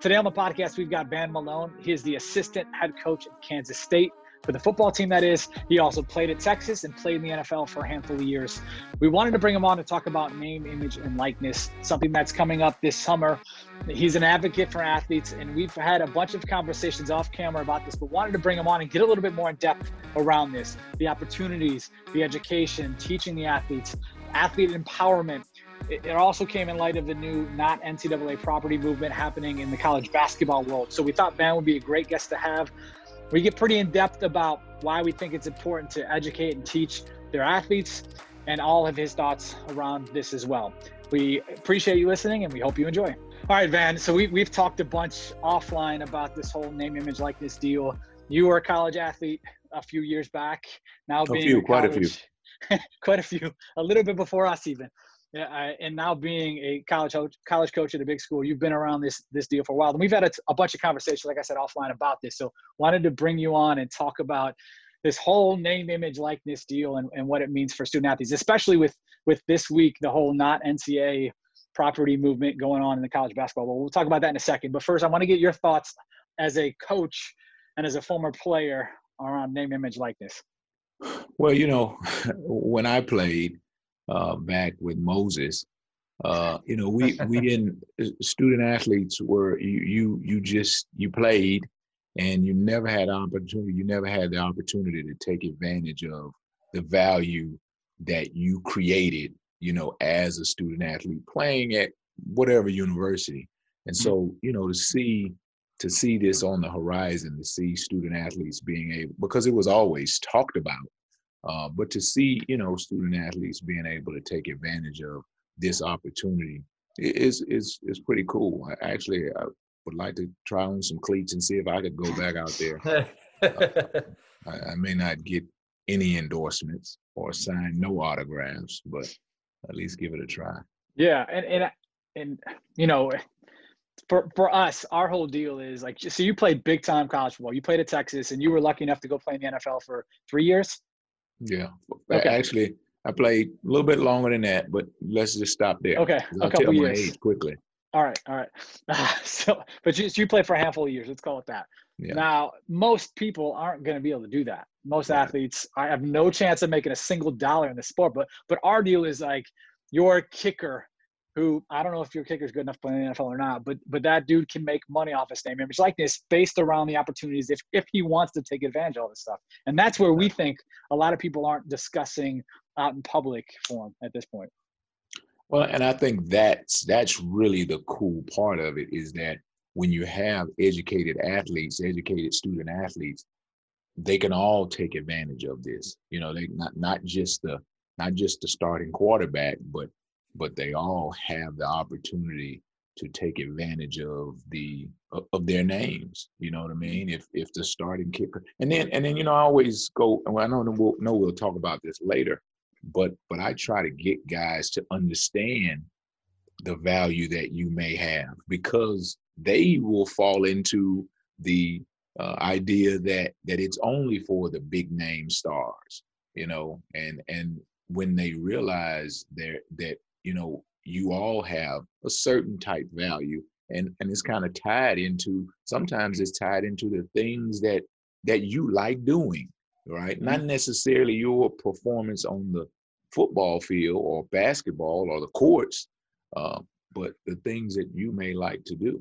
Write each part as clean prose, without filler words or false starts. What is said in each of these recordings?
Today on the podcast, we've got Van Malone. He is the assistant head coach at Kansas State, for the football team, that is. He also played at Texas and played in the NFL for a handful of years. We wanted to bring him on to talk about name, image, and likeness, something that's coming up this summer. He's an advocate for athletes, and we've had a bunch of conversations off camera about this, but wanted to bring him on and get a little bit more in depth around this, the opportunities, the education, teaching the athletes, athlete empowerment. It also came in light of the new not NCAA property movement happening in the college basketball world. So we thought Van would be a great guest to have. We get pretty in depth about why we think it's important to educate and teach their athletes and all of his thoughts around this as well. We appreciate you listening and we hope you enjoy. All right, Van, so we've talked a bunch offline about this whole name, image, likeness deal. You were a college athlete a few years back. Now being quite a few, a little bit before us even. And now being a college coach at a big school, you've been around this deal for a while. And we've had a bunch of conversations, like I said, offline about this. So wanted to bring you on and talk about this whole name, image, likeness deal and what it means for student athletes, especially with this week, the whole not NCAA property movement going on in the college basketball. Well, we'll talk about that in a second. But first, I want to get your thoughts as a coach and as a former player around name, image, likeness. Well, you know, when I played, back with Moses, you know, we didn't. Student athletes were you played, and you never had opportunity. You never had the opportunity to take advantage of the value that you created, you know, as a student athlete playing at whatever university. And so, you know, to see this on the horizon, to see student athletes being able, because it was always talked about. But to see, you know, student athletes being able to take advantage of this opportunity is pretty cool. I would like to try on some cleats and see if I could go back out there. I may not get any endorsements or sign no autographs, but at least give it a try. Yeah, and you know, for us, our whole deal is like, so you played big time college football. You played at Texas, and you were lucky enough to go play in the NFL for 3 years. Yeah. Okay. Actually, I played a little bit longer than that, but let's just stop there. Okay. I'll tell my age quickly. All right. So you played for a handful of years. Let's call it that. Yeah. Now, most people aren't going to be able to do that. Most athletes have no chance of making a single dollar in the sport. But our deal is like your kicker, who I don't know if your kicker is good enough playing in the NFL or not, but that dude can make money off his name, image, likeness based around the opportunities if he wants to take advantage of all this stuff. And that's where we think a lot of people aren't discussing out in public form at this point. Well, and I think that's really the cool part of it, is that when you have educated athletes, educated student athletes, they can all take advantage of this. You know, they not just the starting quarterback, but they all have the opportunity to take advantage of their names. You know what I mean? If the starting kicker, and then you know, I always go. Well, I know we'll talk about this later, but I try to get guys to understand the value that you may have, because they will fall into the idea that it's only for the big name stars. You know, and when they realize that. You know, you all have a certain type value, and it's kind of tied into the things that you like doing, right? Mm-hmm. Not necessarily your performance on the football field or basketball or the courts, but the things that you may like to do.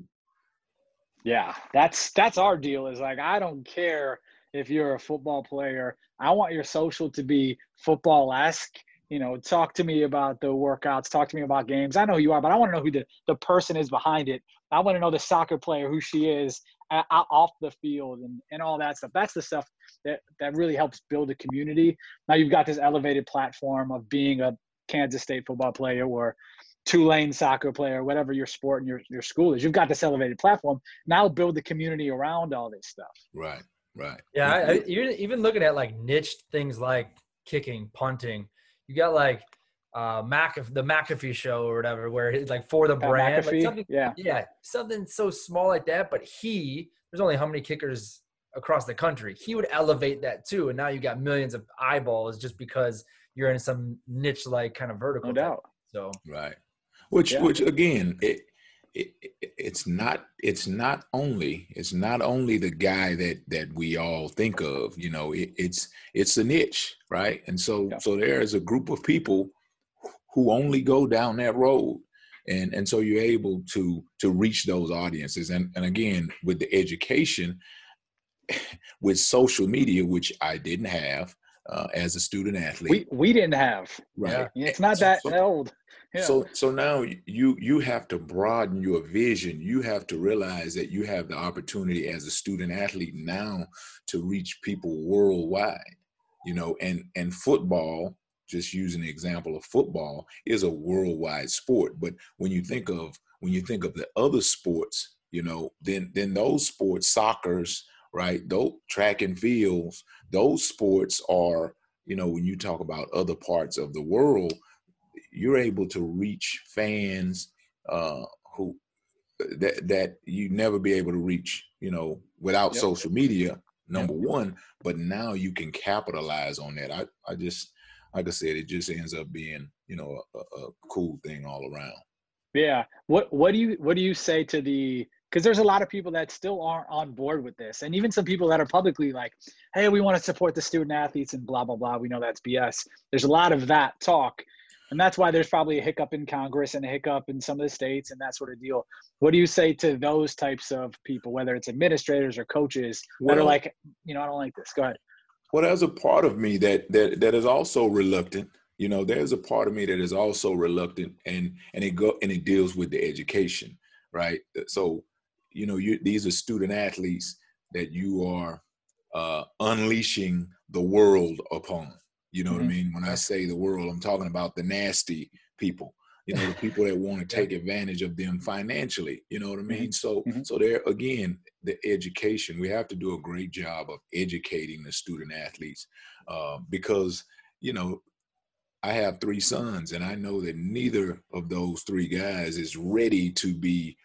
Yeah, that's our deal, is like, I don't care if you're a football player. I want your social to be football-esque. You know, talk to me about the workouts, talk to me about games. I know who you are, but I want to know who the person is behind it. I want to know the soccer player, who she is off the field and all that stuff. That's the stuff that really helps build a community. Now you've got this elevated platform of being a Kansas State football player or Tulane soccer player, whatever your sport and your school is. You've got this elevated platform. Now build the community around all this stuff. Right. Yeah, you're even looking at like niche things like kicking, punting. You got like the McAfee show or whatever, where it's like for the brand. Like something so small like that. But there's only how many kickers across the country. He would elevate that too. And now you got millions of eyeballs just because you're in some niche like kind of vertical. No doubt. So. Right. Which again, it it's not only the guy that we all think of, you know, it's a niche, right? And so there is a group of people who only go down that road. And so you're able to reach those audiences. And again, with the education, with social media, which I didn't have as a student athlete. We didn't have. Right. Yeah. It's not that old. Yeah. So now you have to broaden your vision. You have to realize that you have the opportunity as a student athlete now to reach people worldwide, you know, and football, just using the example of football, is a worldwide sport. But when you think of the other sports, you know, then those sports, soccer's, right, those track and fields, those sports are, you know, when you talk about other parts of the world, you're able to reach fans who you never be able to reach, you know, without social media, number one, but now you can capitalize on that. I just, like I said, it just ends up being, you know, a cool thing all around. Yeah. What do you say to because there's a lot of people that still aren't on board with this. And even some people that are publicly like, hey, we want to support the student athletes and blah, blah, blah. We know that's BS. There's a lot of that talk. And that's why there's probably a hiccup in Congress and a hiccup in some of the states and that sort of deal. What do you say to those types of people, whether it's administrators or coaches that are like, you know, I don't like this. Go ahead. Well, there's a part of me that is also reluctant. You know, there's a part of me that is also reluctant, and it deals with the education, right? So, you know, these are student athletes that you are unleashing the world upon. You know what I mean? When I say the world, I'm talking about the nasty people. You know, the people that want to take advantage of them financially. You know what I mean? So there again, the education. We have to do a great job of educating the student athletes because, you know, I have three sons, and I know that neither of those three guys is ready to be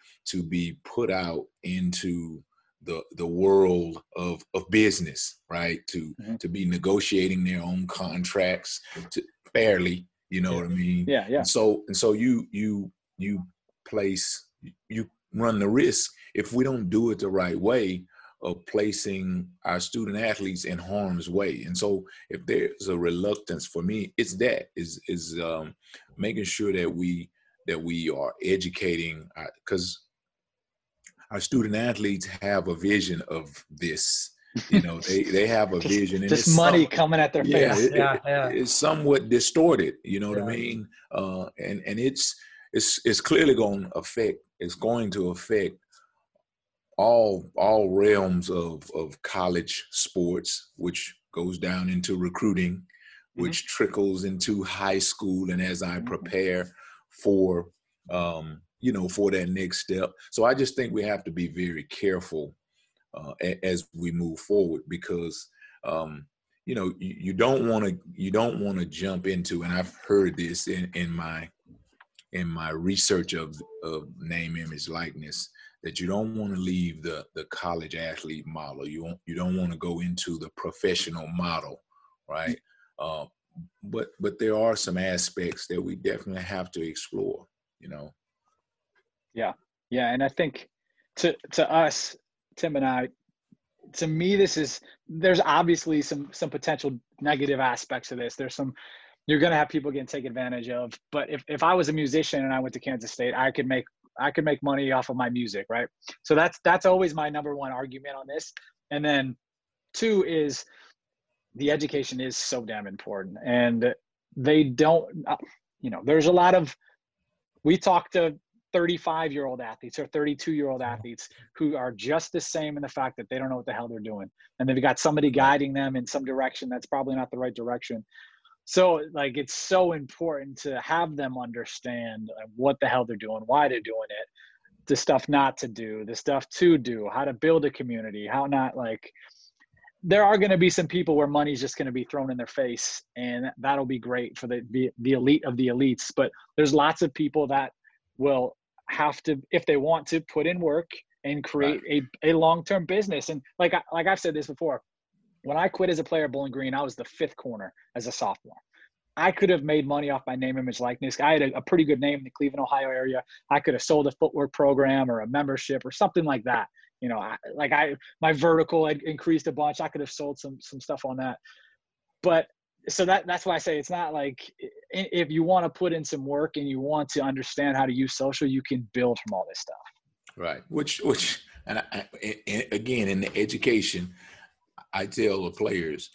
put out into the world of business, right? To be negotiating their own contracts fairly. You know what I mean? Yeah, yeah. And so you run the risk, if we don't do it the right way, of placing our student athletes in harm's way. And so if there's a reluctance for me, it's that is making sure that we are educating, because our student athletes have a vision of this. You know, they have a vision. And just money coming at their face. Yeah. It's somewhat distorted, you know what I mean? And it's clearly going to affect, all realms of college sports, which goes down into recruiting, which trickles into high school. And as I prepare for, you know, for that next step. So I just think we have to be very careful as we move forward, because you know, you don't want to jump into, and I've heard this in my research of name, image, likeness, that you don't want to leave the college athlete model. You don't want to go into the professional model, right? But there are some aspects that we definitely have to explore, you know. Yeah, and I think to us, Tim and I, to me, there's obviously some potential negative aspects of this. There's some, you're going to have people getting taken advantage of, but if I was a musician and I went to Kansas State, I could make money off of my music. Right. So that's always my number one argument on this. And then two is the education is so damn important, and they don't, you know, there's a lot of, we talk to 35-year-old athletes or 32-year-old athletes who are just the same in the fact that they don't know what the hell they're doing. And they've got somebody guiding them in some direction that's probably not the right direction. So like, it's so important to have them understand what the hell they're doing, why they're doing it, the stuff not to do, the stuff to do, how to build a community, how not, like, there are going to be some people where money's just going to be thrown in their face, and that'll be great for the elite of the elites. But there's lots of people that will have to, if they want to, put in work and create a long-term business. And like I've said this before, when I quit as a player at Bowling Green, I was the fifth corner as a sophomore. I could have made money off my name, image, likeness. I had a pretty good name in the Cleveland, Ohio area. I could have sold a footwear program or a membership or something like that. You know, my vertical had increased a bunch. I could have sold some stuff on that. But so that's why I say it's not like, if you want to put in some work and you want to understand how to use social, you can build from all this stuff. Right. Which, and I, again, in the education, I tell the players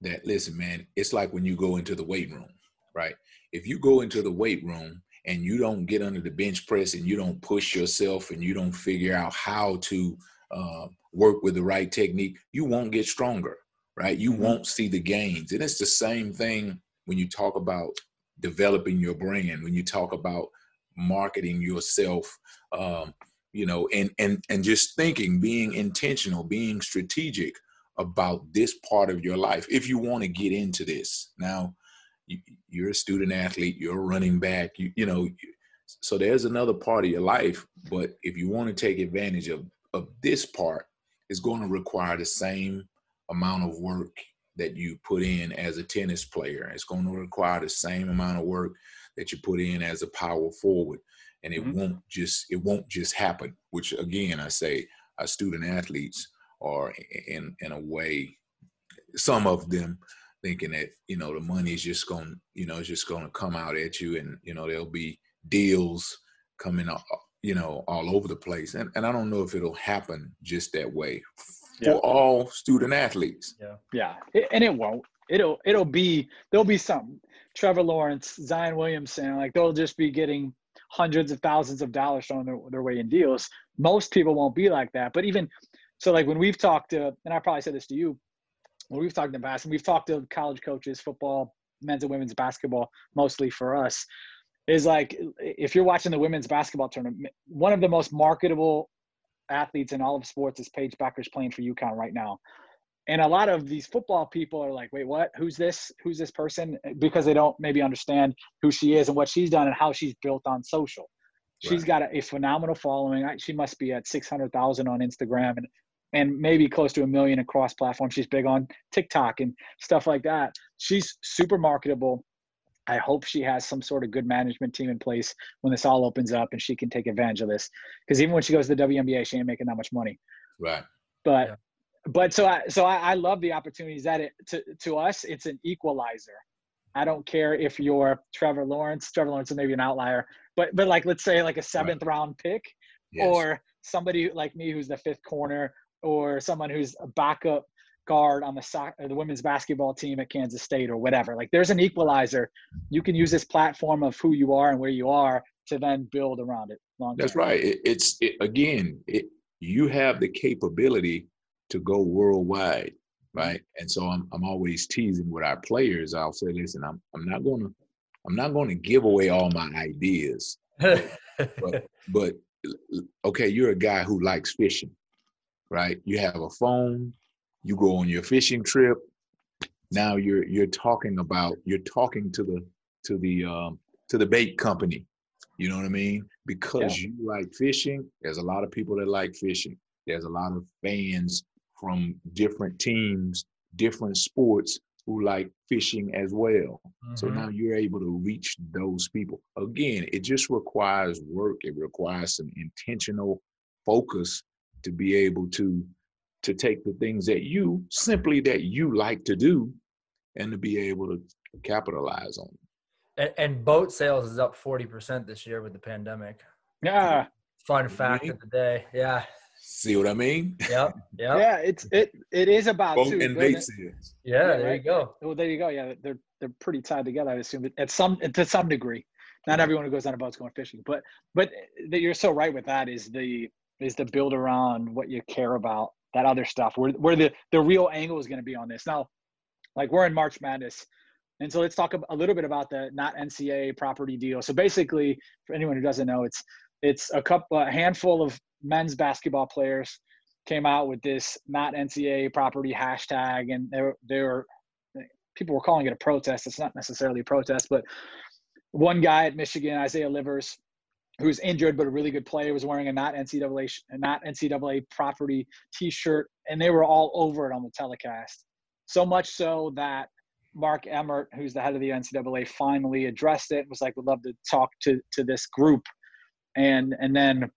that, listen, man, it's like when you go into the weight room, right? If you go into the weight room and you don't get under the bench press and you don't push yourself and you don't figure out how to work with the right technique, you won't get stronger, right? You won't see the gains. And it's the same thing when you talk about developing your brand, when you talk about marketing yourself, you know, and just thinking, being intentional, being strategic about this part of your life. If you want to get into this now, you're a student athlete, you're a running back, you know, so there's another part of your life. But if you want to take advantage of this part, it's going to require the same amount of work that you put in as a tennis player. It's going to require the same amount of work that you put in as a power forward. And it won't just happen, which again, I say our student athletes are in a way, some of them thinking that, you know, the money's just going, you know, it's just going to come out at you, and, you know, there'll be deals coming up, you know, all over the place. And I don't know if it'll happen just that way for all student athletes. Yeah. And it won't. It'll be, there'll be some Trevor Lawrence, Zion Williamson, like they'll just be getting hundreds of thousands of dollars on their way in deals. Most people won't be like that. But even so, like when we've talked to, and I probably said this to you, when we've talked in the past, and we've talked to college coaches, football, men's and women's basketball, mostly for us, is like, if you're watching the women's basketball tournament, one of the most marketable athletes in all of sports is Paige Bueckers playing for UConn right now. And a lot of these football people are like, wait, what? Who's this person? Because they don't maybe understand who she is and what she's done and how she's built on social. Right. She's got a phenomenal following. She must be at 600,000 on Instagram and maybe close to 1 million across platforms. She's big on TikTok and stuff like that. She's super marketable. I hope she has some sort of good management team in place when this all opens up and she can take advantage of this. Because even when she goes to the WNBA, she ain't making that much money. Right. But yeah. But so I love the opportunities that to us, it's an equalizer. I don't care if you're Trevor Lawrence. Trevor Lawrence is maybe an outlier, but like, let's say like a seventh round pick, or somebody like me who's the fifth corner, or someone who's a backup guard on the women's basketball team at Kansas State or whatever. Like, there's an equalizer. You can use this platform of who you are and where you are to then build around it. That's right. You have the capability to go worldwide, right? And so I'm always teasing with our players. I'll say, listen, I'm not gonna give away all my ideas. but okay, you're a guy who likes fishing, right? You have a phone, you go on your fishing trip. Now you're talking to the bait company. You know what I mean? Because you like fishing. There's a lot of people that like fishing. There's a lot of fans from different teams, different sports who like fishing as well. Mm-hmm. So now you're able to reach those people. Again, it just requires work. It requires some intentional focus to be able to take the things that you like to do and to be able to capitalize on them. And boat sales is up 40% this year with the pandemic. Yeah. Fun fact of the day. Yeah. See what I mean? Yep. Yeah. It is about boat and bait sales. Yeah. There you go. Well, there you go. Yeah. They're pretty tied together, I assume, to some degree. Not everyone who goes on a boat's going fishing, but you're so right with that is the build around what you care about, that other stuff where the real angle is going to be on this. Now, like, we're in March Madness. And so let's talk a little bit about the not NCAA property deal. So basically, for anyone who doesn't know, it's a handful of men's basketball players came out with this not NCAA property hashtag, and people were calling it a protest. It's not necessarily a protest, but one guy at Michigan, Isaiah Livers, who's injured but a really good player, was wearing a not NCAA property T-shirt, and they were all over it on the telecast. So much so that Mark Emmert, who's the head of the NCAA, finally addressed it and was like, we'd love to talk to this group. And then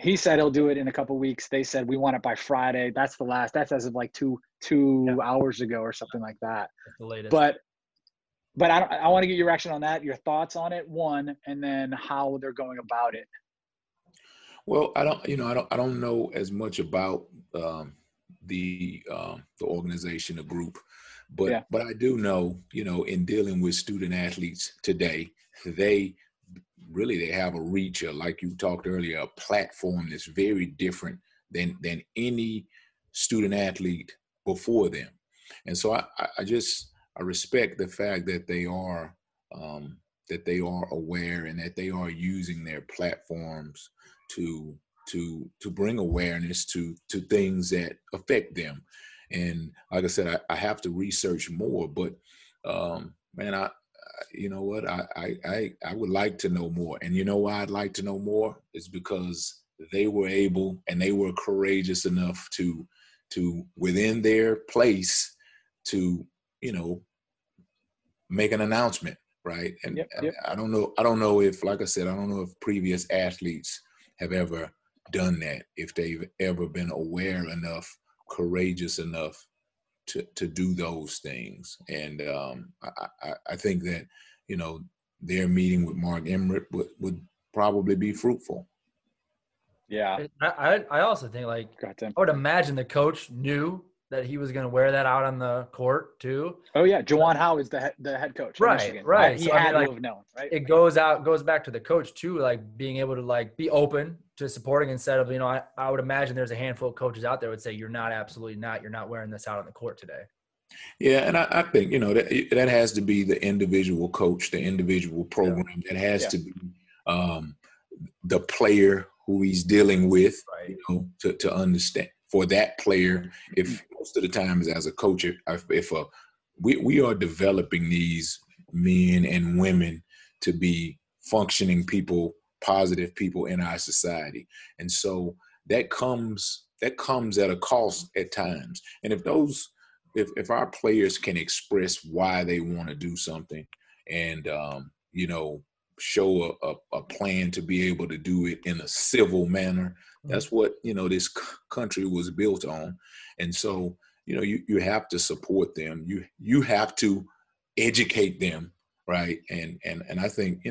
he said he'll do it in a couple of weeks. They said, we want it by Friday. That's the last. That's as of like two hours ago or something like that. That's the latest. But I want to get your reaction on that, your thoughts on it, one, and then how they're going about it. Well, I don't know as much about the organization, the group, but I do know, in dealing with student athletes today, they have a reach, like you talked earlier, a platform that's very different than any student athlete before them. And so I respect the fact that they are aware and that they are using their platforms to bring awareness to things that affect them. And like I said, I have to research more, but I would like to know more. And you know why I'd like to know more? It's because they were able and they were courageous enough to within their place to, make an announcement, right? And yep. I don't know if, like I said, I don't know if previous athletes have ever done that, if they've ever been aware enough, courageous enough to do those things. And I think that, their meeting with Mark Emmert would probably be fruitful. Yeah. I also think, I would imagine the coach knew that he was going to wear that out on the court too. Oh yeah, Jawan Howe is the head coach. Right. He had to have known. Right. It goes back to the coach too, being able to be open to supporting instead of I would imagine there's a handful of coaches out there would say you're not wearing this out on the court today. Yeah, and I think that has to be the individual coach, the individual program. Yeah. That has to be the player who he's dealing with, right. To understand. For that player, if most of the time is as a coach, we are developing these men and women to be functioning people, positive people in our society. And so that comes at a cost at times. And if our players can express why they want to do something and, show a plan to be able to do it in a civil manner. That's what, this country was built on. And so, you have to support them. You have to educate them, right? And I think,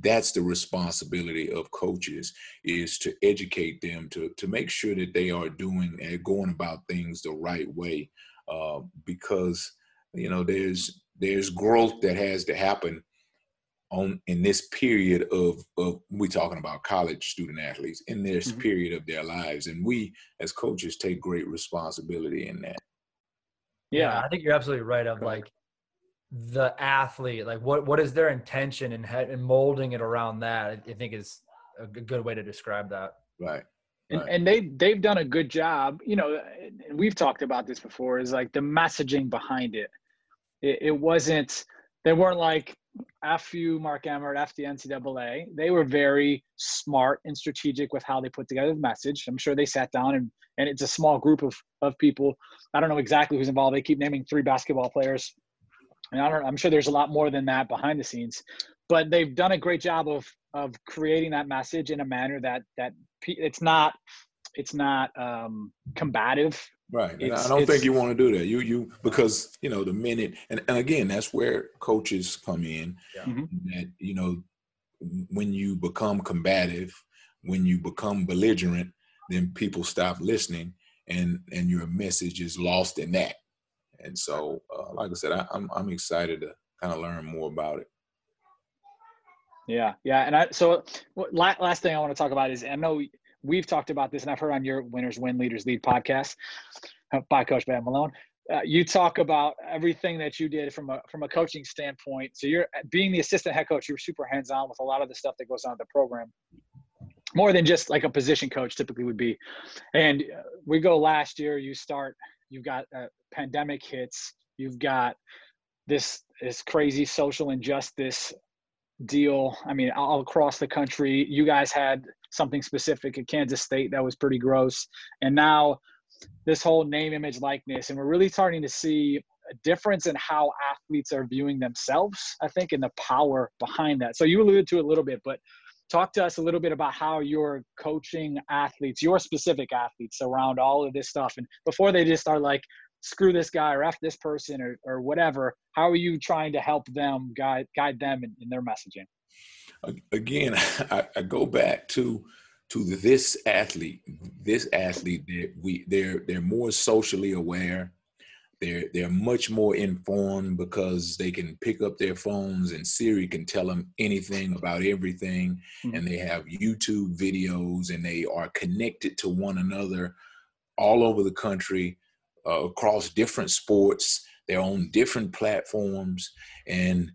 that's the responsibility of coaches is to educate them to make sure that they are doing and going about things the right way. Because, there's growth that has to happen in this period of we're talking about college student athletes in this period of their lives. And we as coaches take great responsibility in that. Yeah. I think you're absolutely right. Of the athlete, what is their intention and molding it around that, I think is a good way to describe that. Right. And they've done a good job. And we've talked about this before is the messaging behind it. They weren't F you, Mark Emmert, F the NCAA. They were very smart and strategic with how they put together the message. I'm sure they sat down and it's a small group of people. I don't know exactly who's involved. They keep naming 3 basketball players. And I'm sure there's a lot more than that behind the scenes. But they've done a great job of creating that message in a manner that it's not combative. Right. I don't think you want to do that. You because, the minute and again, that's where coaches come in. Yeah. That, when you become combative, when you become belligerent, then people stop listening and your message is lost in that. And so, like I said, I'm excited to kind of learn more about it. Yeah. Yeah. And last thing I want to talk about is I know – we've talked about this, and I've heard on your Winners Win, Leaders Lead podcast by Coach Van Malone. You talk about everything that you did from a coaching standpoint. So you're being the assistant head coach, you're super hands-on with a lot of the stuff that goes on in the program, more than just a position coach typically would be. And we go last year, you've got pandemic hits, you've got this crazy social injustice deal. I mean, all across the country, you guys had – something specific at Kansas State that was pretty gross. And now this whole name, image, likeness, and we're really starting to see difference in how athletes are viewing themselves, I think, and the power behind that. So you alluded to it a little bit, but talk to us a little bit about how you're coaching athletes, your specific athletes, around all of this stuff. And before they just are like, screw this guy or F this person or whatever, how are you trying to help them, guide them in their messaging? Again, I go back to this athlete that they're more socially aware. They're much more informed because they can pick up their phones and Siri can tell them anything about everything. Mm-hmm. And they have YouTube videos and they are connected to one another all over the country, across different sports. They're on different platforms. And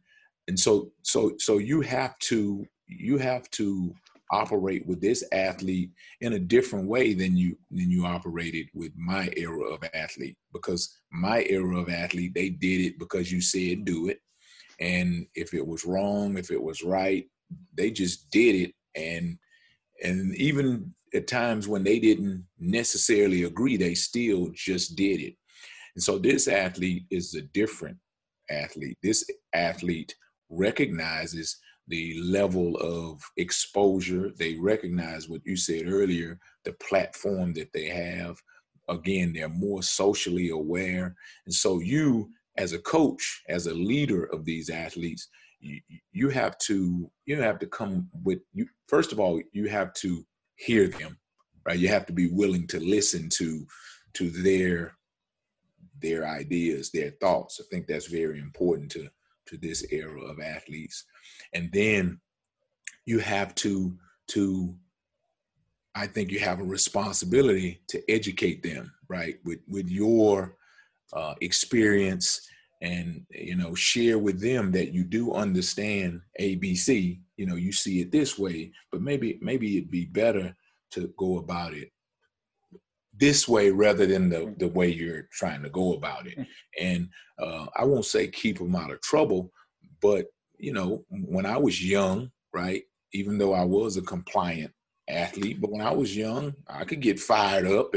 so you have to operate with this athlete in a different way than you operated with my era of athlete, because my era of athlete, they did it because you said do it. And if it was wrong, if it was right, they just did it. And even at times when they didn't necessarily agree, they still just did it. And so this athlete is a different athlete. This athlete recognizes the level of exposure. They recognize what you said earlier, the platform that they have. Again, they're more socially aware. And so you, as a coach, as a leader of these athletes, you have to come with, you, first of all, you have to hear them, right? You have to be willing to listen to their ideas, their thoughts. I think that's very important to this era of athletes. And then you have to I think you have a responsibility to educate them, right? With your experience, and, you know, share with them that you do understand ABC, you know, you see it this way, but maybe it'd be better to go about it this way rather than the way you're trying to go about it. And I won't say keep them out of trouble, but, you know, when I was young, right, even though I was a compliant athlete, but when I was young, I could get fired up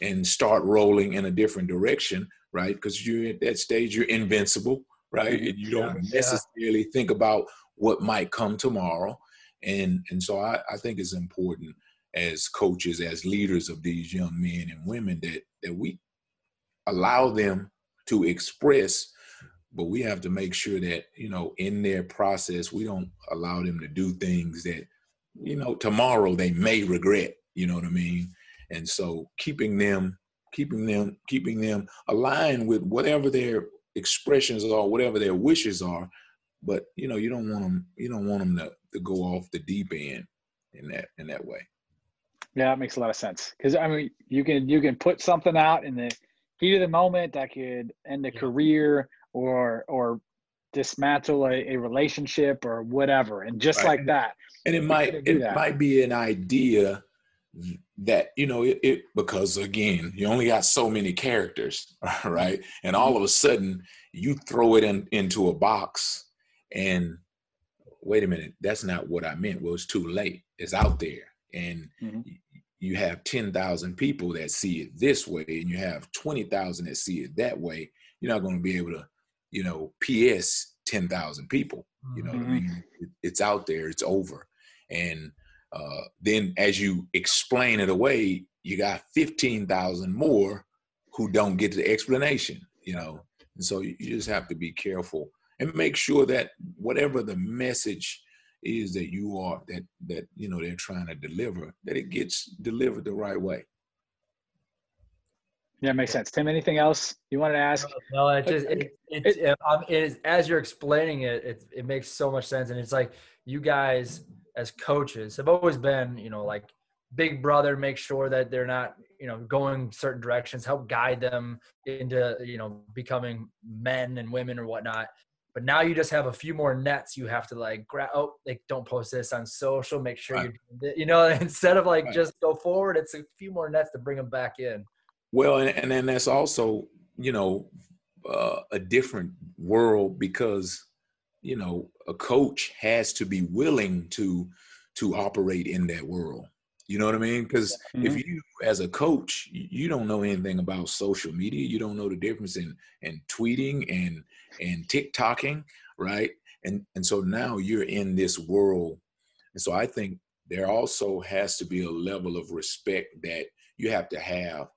and start rolling in a different direction, right? Because you're at that stage, you're invincible, right? And you don't necessarily think about what might come tomorrow. And so I think it's important as coaches, as leaders of these young men and women, that we allow them to express, but we have to make sure that, you know, in their process, we don't allow them to do things that, you know, tomorrow they may regret, you know what I mean? And so keeping them aligned with whatever their expressions are, whatever their wishes are, but, you know, you don't want them to go off the deep end in that way. Yeah, that makes a lot of sense. Because, I mean, you can put something out in the heat of the moment that could end a career or dismantle a relationship or whatever, and just right. Like that. And it might be an idea that, you know, it because, again, you only got so many characters, right? And all of a sudden, you throw it into a box and, wait a minute, that's not what I meant. Well, it's too late. It's out there. And mm-hmm. You have 10,000 people that see it this way, and you have 20,000 that see it that way. You're not going to be able to, you know, PS 10,000 people. Mm-hmm. You know what I mean? It's out there. It's over. And then as you explain it away, you got 15,000 more who don't get the explanation, you know. And so you just have to be careful and make sure that whatever the message is that you are, that you know, they're trying to deliver, that it gets delivered the right way. Yeah, it makes sense. Tim, anything else you wanted to ask? No, it is, as you're explaining it makes so much sense. And it's like, you guys as coaches have always been, you know, like big brother, make sure that they're not, you know, going certain directions, help guide them into, you know, becoming men and women or whatnot. But now you just have a few more nets you have to like grab. Oh, like, don't post this on social. Make sure right. You know, instead of like right. just go forward, it's a few more nets to bring them back in. Well, and then that's also, you know, a different world, because, you know, a coach has to be willing to operate in that world. You know what I mean? Because if you, as a coach, you don't know anything about social media. You don't know the difference in tweeting and TikToking, right? And so now you're in this world. And so I think there also has to be a level of respect that you have to have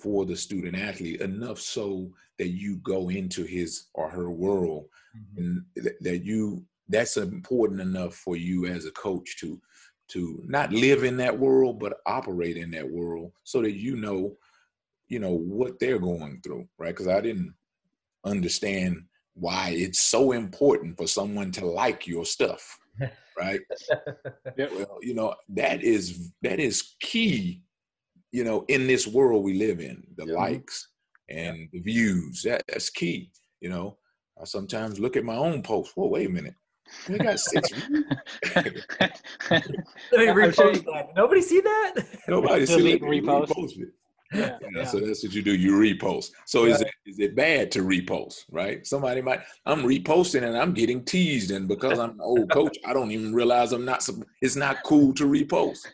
for the student athlete, enough so that you go into his or her world, and that's important enough for you as a coach to not live in that world, but operate in that world, so that you know what they're going through, right? Because I didn't understand why it's so important for someone to like your stuff, right? Yeah. Well, you know, that is key, you know, in this world we live in, the likes and the views, that's key. You know, I sometimes look at my own posts. Whoa, wait a minute. We got 6 views. Nobody see that? Nobody see it. Repost it. Yeah. Yeah, so that's what you do. You repost. So is it bad to repost, right? Somebody might, I'm reposting and I'm getting teased. And because I'm an old coach, I don't even realize it's not cool to repost.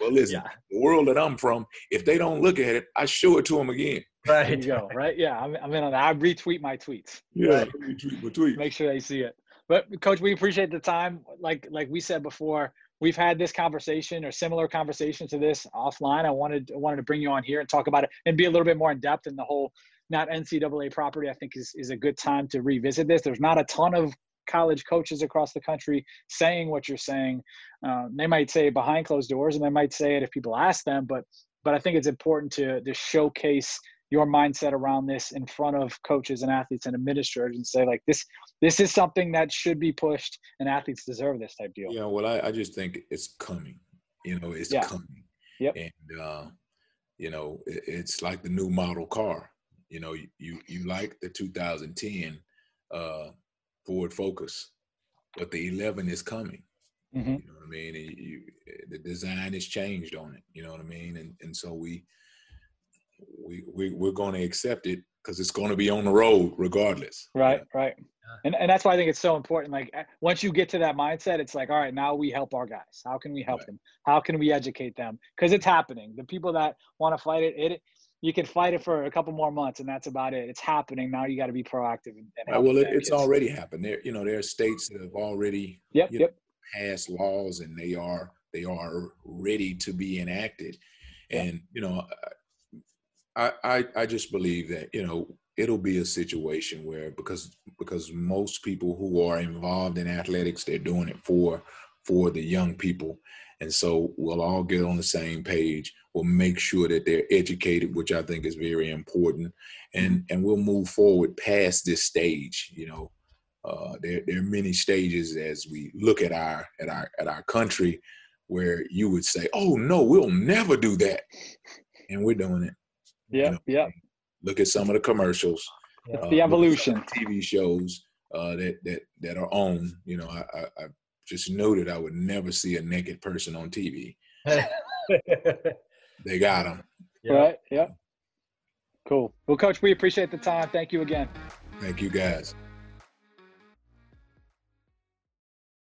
Well, listen, the world that I'm from, if they don't look at it, I show it to them again. Right. There you go. Right. Yeah. I'm in on that. I retweet my tweets. Yeah. Right. I retweet my tweets. Make sure they see it. But Coach, we appreciate the time. Like we said before, we've had this conversation or similar conversation to this offline. I wanted to bring you on here and talk about it and be a little bit more in depth in the whole not NCAA property. I think is a good time to revisit this. There's not a ton of college coaches across the country saying what you're saying. They might say it behind closed doors, and they might say it if people ask them. But I think it's important to showcase your mindset around this in front of coaches and athletes and administrators, and say, like, this is something that should be pushed, and athletes deserve this type deal. Yeah, well, I just think it's coming. You know, it's coming. Yep. And, you know, it's like the new model car. You know, you like the 2010 Ford Focus, but the 11 is coming. Mm-hmm. You know what I mean? And the design is changed on it. You know what I mean? And so we're going to accept it because it's going to be on the road regardless. Right, right. And that's why I think it's so important. Like, once you get to that mindset, it's like, all right, now we help our guys. How can we help them? How can we educate them? Because it's happening. The people that want to fight it, you can fight it for a couple more months, and that's about it. It's happening. Now you got to be proactive. And well, it's already happened. There are states that have already passed laws, and they are ready to be enacted. And, you know, I just believe that, you know, it'll be a situation where because most people who are involved in athletics, they're doing it for the young people. And so we'll all get on the same page. We'll make sure that they're educated, which I think is very important. And we'll move forward past this stage. You know, there are many stages as we look at our country where you would say, oh, no, we'll never do that. And we're doing it. Yeah, you know, look at some of the commercials. Yeah. The evolution. TV shows that are on. You know, I just noted I would never see a naked person on TV. They got them. Yeah. Right, yeah. Cool. Well, Coach, we appreciate the time. Thank you again. Thank you, guys.